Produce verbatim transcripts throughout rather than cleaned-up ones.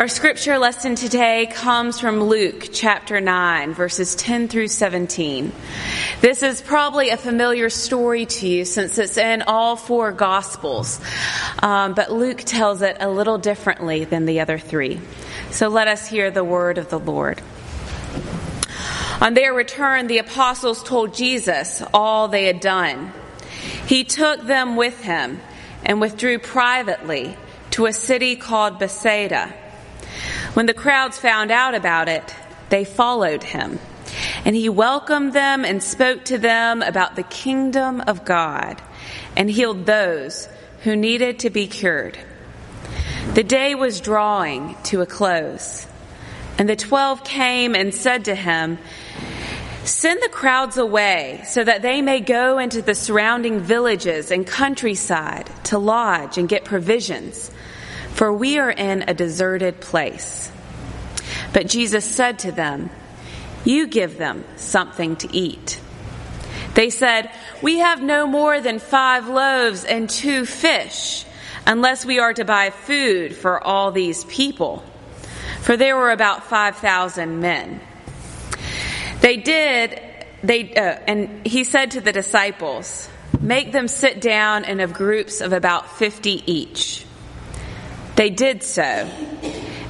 Our scripture lesson today comes from Luke chapter nine, verses ten through seventeen. This is probably a familiar story to you since it's in all four Gospels, um, but Luke tells it a little differently than the other three. So let us hear the word of the Lord. On their return, the apostles told Jesus all they had done. He took them with him and withdrew privately to a city called Bethsaida. When the crowds found out about it, they followed him, and he welcomed them and spoke to them about the kingdom of God and healed those who needed to be cured. The day was drawing to a close, and the twelve came and said to him, "Send the crowds away so that they may go into the surrounding villages and countryside to lodge and get provisions, for we are in a deserted place." But Jesus said to them, "You give them something to eat." They said, "We have no more than five loaves and two fish, unless we are to buy food for all these people." For there were about five thousand men. They did, they, uh, and he said to the disciples, "Make them sit down in of groups of about fifty each." They did so,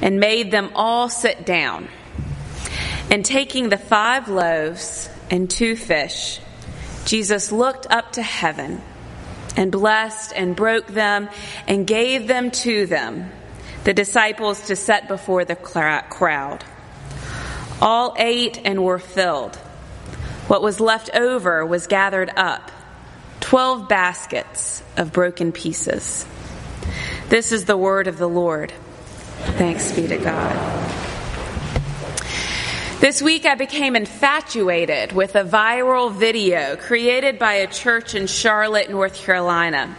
and made them all sit down. And taking the five loaves and two fish, Jesus looked up to heaven, and blessed and broke them, and gave them to them, the disciples to set before the crowd. All ate and were filled. What was left over was gathered up, twelve baskets of broken pieces. This is the word of the Lord. Thanks be to God. This week I became infatuated with a viral video created by a church in Charlotte, North Carolina.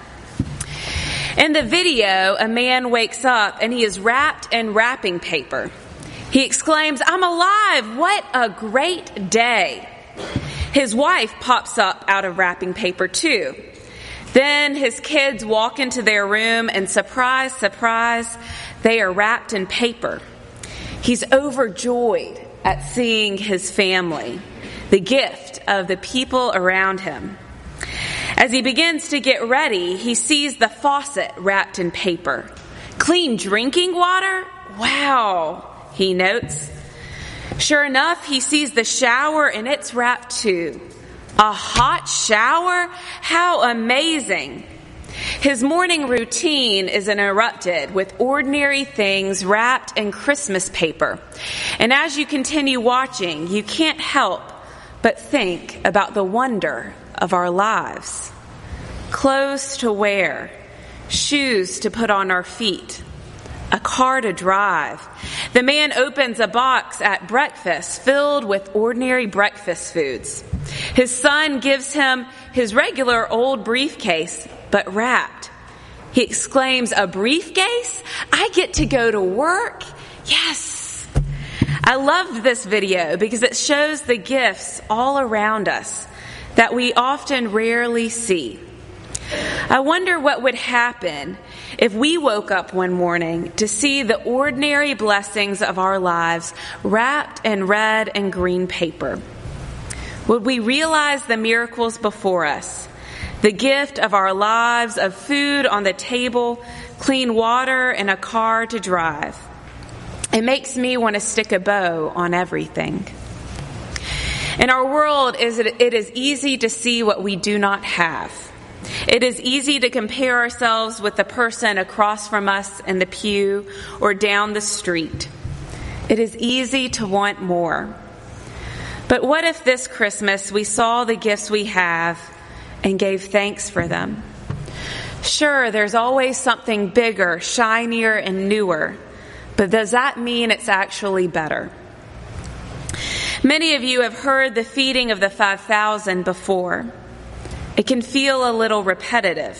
In the video, a man wakes up and he is wrapped in wrapping paper. He exclaims, "I'm alive! What a great day!" His wife pops up out of wrapping paper too. Then his kids walk into their room and surprise, surprise, they are wrapped in paper. He's overjoyed at seeing his family, the gift of the people around him. As he begins to get ready, he sees the faucet wrapped in paper. "Clean drinking water? Wow!" he notes. Sure enough, he sees the shower and it's wrapped too. A hot shower? How amazing! His morning routine is interrupted with ordinary things wrapped in Christmas paper. And as you continue watching, you can't help but think about the wonder of our lives. Clothes to wear, shoes to put on our feet, a car to drive. The man opens a box at breakfast filled with ordinary breakfast foods. His son gives him his regular old briefcase, but wrapped. He exclaims, "A briefcase? I get to go to work? Yes!" I loved this video because it shows the gifts all around us that we often rarely see. I wonder what would happen if we woke up one morning to see the ordinary blessings of our lives wrapped in red and green paper. Would we realize the miracles before us, the gift of our lives of food on the table, clean water, and a car to drive? It makes me want to stick a bow on everything. In our world, it is easy to see what we do not have. It is easy to compare ourselves with the person across from us in the pew or down the street. It is easy to want more. But what if this Christmas we saw the gifts we have and gave thanks for them? Sure, there's always something bigger, shinier, and newer, but does that mean it's actually better? Many of you have heard the feeding of the five thousand before. It can feel a little repetitive.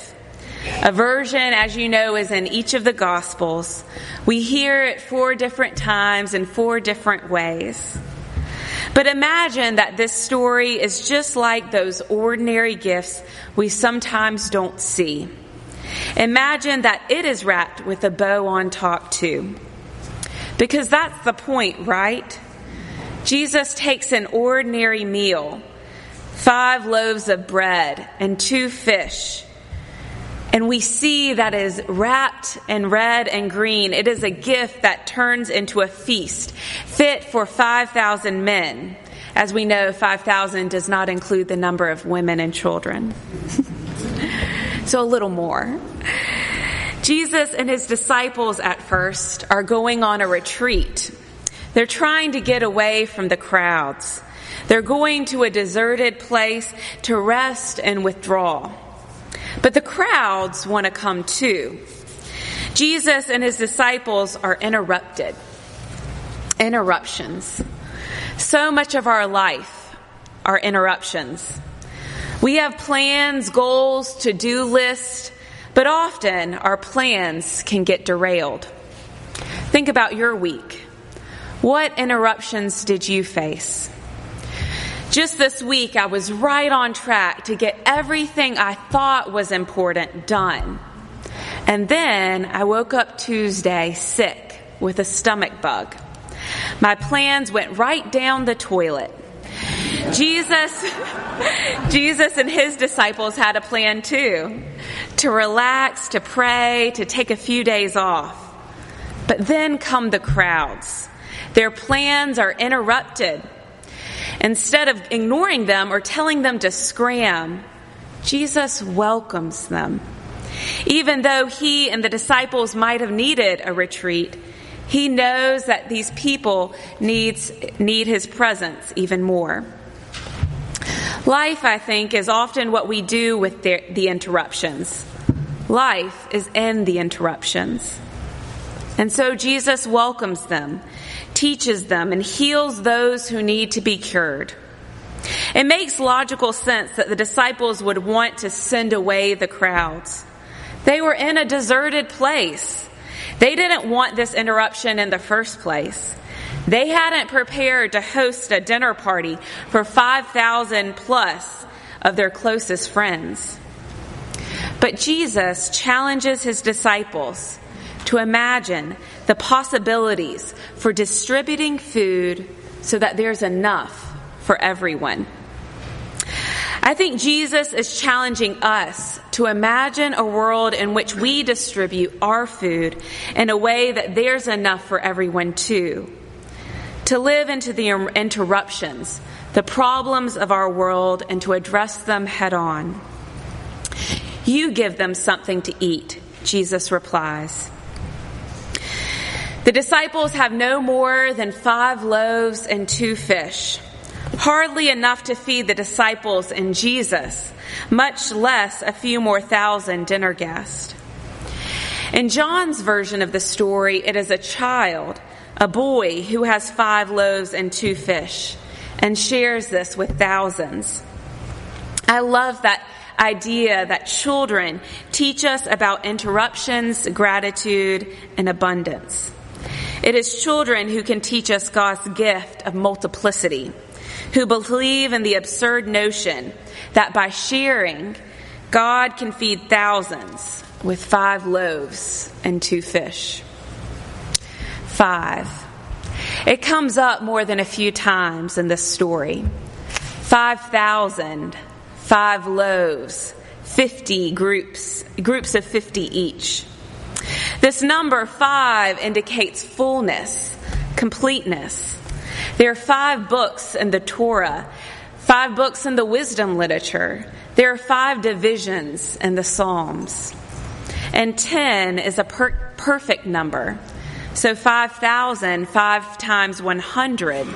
A version, as you know, is in each of the Gospels. We hear it four different times in four different ways. But imagine that this story is just like those ordinary gifts we sometimes don't see. Imagine that it is wrapped with a bow on top too. Because that's the point, right? Jesus takes an ordinary meal, five loaves of bread and two fish, and we see that is wrapped in red and green. It is a gift that turns into a feast fit for five thousand men. As we know, five thousand does not include the number of women and children. So a little more. Jesus and his disciples at first are going on a retreat. They're trying to get away from the crowds. They're going to a deserted place to rest and withdraw. But the crowds want to come too. Jesus and his disciples are interrupted. Interruptions. So much of our life are interruptions. We have plans, goals, to-do lists, but often our plans can get derailed. Think about your week. What interruptions did you face? Just this week, I was right on track to get everything I thought was important done. And then I woke up Tuesday sick with a stomach bug. My plans went right down the toilet. Jesus, Jesus and his disciples had a plan too, to relax, to pray, to take a few days off. But then come the crowds. Their plans are interrupted. Instead of ignoring them or telling them to scram, Jesus welcomes them. Even though he and the disciples might have needed a retreat, he knows that these people needs, need his presence even more. Life, I think, is often what we do with the, the interruptions. Life is in the interruptions. And so Jesus welcomes them, teaches them, and heals those who need to be cured. It makes logical sense that the disciples would want to send away the crowds. They were in a deserted place. They didn't want this interruption in the first place. They hadn't prepared to host a dinner party for five thousand plus of their closest friends. But Jesus challenges his disciples to imagine the possibilities for distributing food so that there's enough for everyone. I think Jesus is challenging us to imagine a world in which we distribute our food in a way that there's enough for everyone too. To live into the interruptions, the problems of our world, and to address them head on. You give them something to eat, Jesus replies. The disciples have no more than five loaves and two fish. Hardly enough to feed the disciples and Jesus, much less a few more thousand dinner guests. In John's version of the story, it is a child, a boy, who has five loaves and two fish and shares this with thousands. I love that idea that children teach us about interruptions, gratitude, and abundance. It is children who can teach us God's gift of multiplicity, who believe in the absurd notion that by sharing, God can feed thousands with five loaves and two fish. Five. It comes up more than a few times in this story. five thousand, five loaves, fifty groups, groups of fifty each. This number five indicates fullness, completeness. There are five books in the Torah, five books in the wisdom literature. There are five divisions in the Psalms. And ten is a per- perfect number. So five thousand, five times one hundred,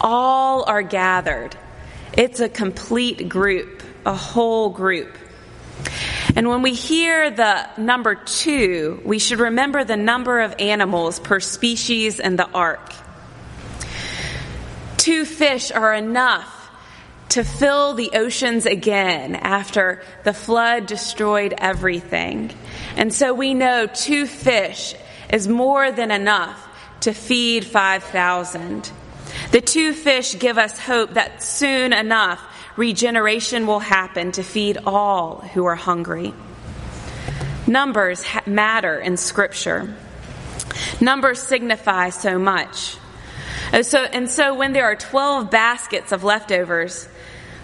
all are gathered. It's a complete group, a whole group. And when we hear the number two, we should remember the number of animals per species in the ark. Two fish are enough to fill the oceans again after the flood destroyed everything. And so we know two fish is more than enough to feed five thousand. The two fish give us hope that soon enough, regeneration will happen to feed all who are hungry. Numbers matter in Scripture. Numbers signify so much. And so, and so when there are twelve baskets of leftovers,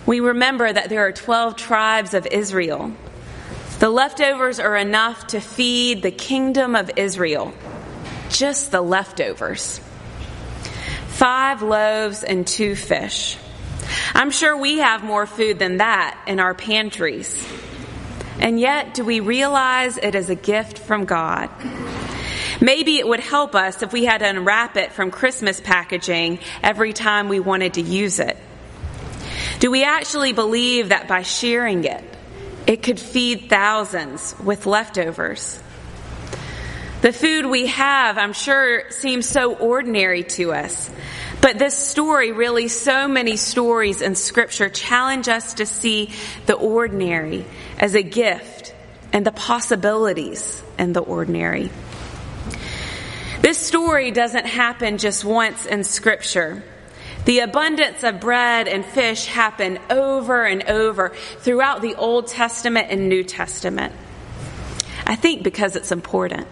we remember that there are twelve tribes of Israel. The leftovers are enough to feed the kingdom of Israel. Just the leftovers. Five loaves and two fish. I'm sure we have more food than that in our pantries. And yet, do we realize it is a gift from God? Maybe it would help us if we had to unwrap it from Christmas packaging every time we wanted to use it. Do we actually believe that by sharing it, it could feed thousands with leftovers? The food we have, I'm sure, seems so ordinary to us. But this story, really so many stories in Scripture, challenge us to see the ordinary as a gift and the possibilities in the ordinary. This story doesn't happen just once in Scripture. The abundance of bread and fish happen over and over throughout the Old Testament and New Testament. I think because it's important.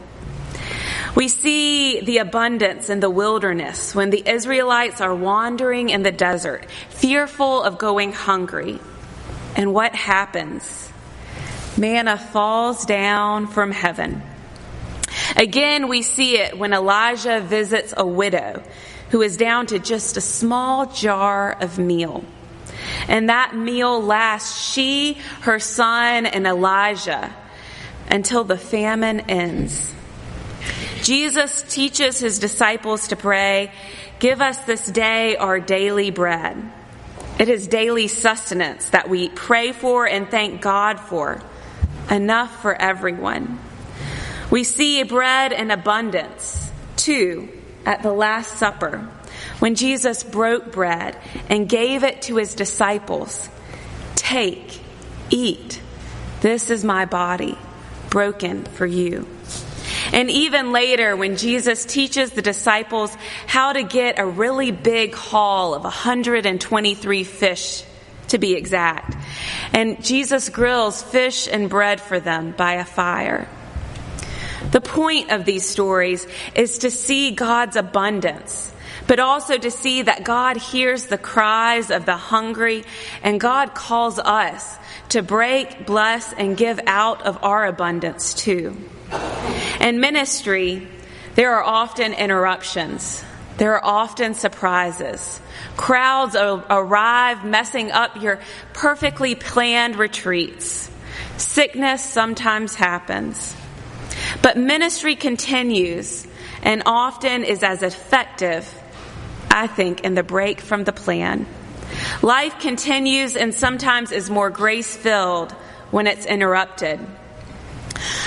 We see the abundance in the wilderness when the Israelites are wandering in the desert, fearful of going hungry. And what happens? Manna falls down from heaven. Again, we see it when Elijah visits a widow who is down to just a small jar of meal. And that meal lasts she, her son, and Elijah until the famine ends. Jesus teaches his disciples to pray, "Give us this day our daily bread." It is daily sustenance that we pray for and thank God for, enough for everyone. We see bread in abundance, too, at the Last Supper, when Jesus broke bread and gave it to his disciples. "Take, eat, this is my body, broken for you." And even later, when Jesus teaches the disciples how to get a really big haul of one hundred twenty-three fish, to be exact. And Jesus grills fish and bread for them by a fire. The point of these stories is to see God's abundance, but also to see that God hears the cries of the hungry, and God calls us to break, bless, and give out of our abundance too. In ministry, there are often interruptions. There are often surprises. Crowds arrive messing up your perfectly planned retreats. Sickness sometimes happens. But ministry continues and often is as effective, I think, in the break from the plan. Life continues and sometimes is more grace-filled when it's interrupted.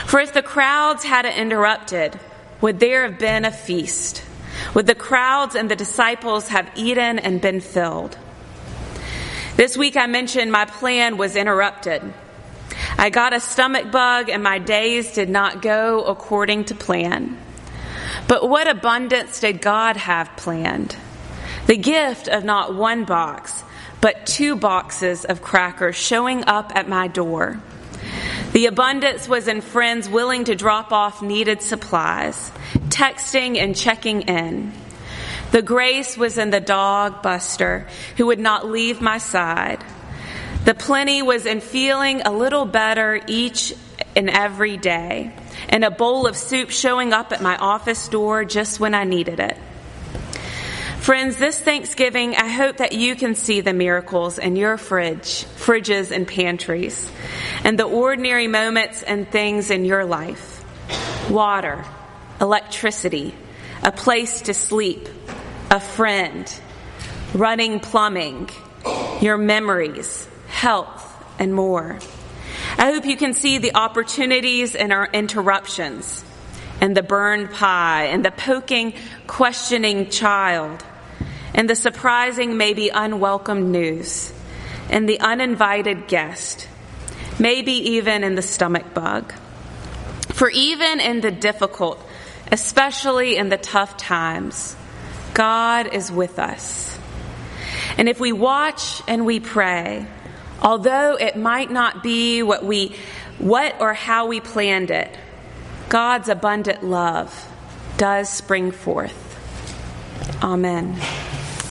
For if the crowds hadn't interrupted, would there have been a feast? Would the crowds and the disciples have eaten and been filled? This week I mentioned my plan was interrupted. I got a stomach bug and my days did not go according to plan. But what abundance did God have planned? The gift of not one box, but two boxes of crackers showing up at my door. The abundance was in friends willing to drop off needed supplies, texting and checking in. The grace was in the dog, Buster, who would not leave my side. The plenty was in feeling a little better each and every day, and a bowl of soup showing up at my office door just when I needed it. Friends, this Thanksgiving, I hope that you can see the miracles in your fridge, fridges and pantries, and the ordinary moments and things in your life. Water, electricity, a place to sleep, a friend, running plumbing, your memories, health, and more. I hope you can see the opportunities in our interruptions, and the burned pie, and the poking, questioning child, and the surprising, maybe unwelcome news, and the uninvited guest, maybe even in the stomach bug. For even in the difficult, especially in the tough times, God is with us. And if we watch and we pray, although it might not be what we, what or how we planned it, God's abundant love, does spring forth. Amen.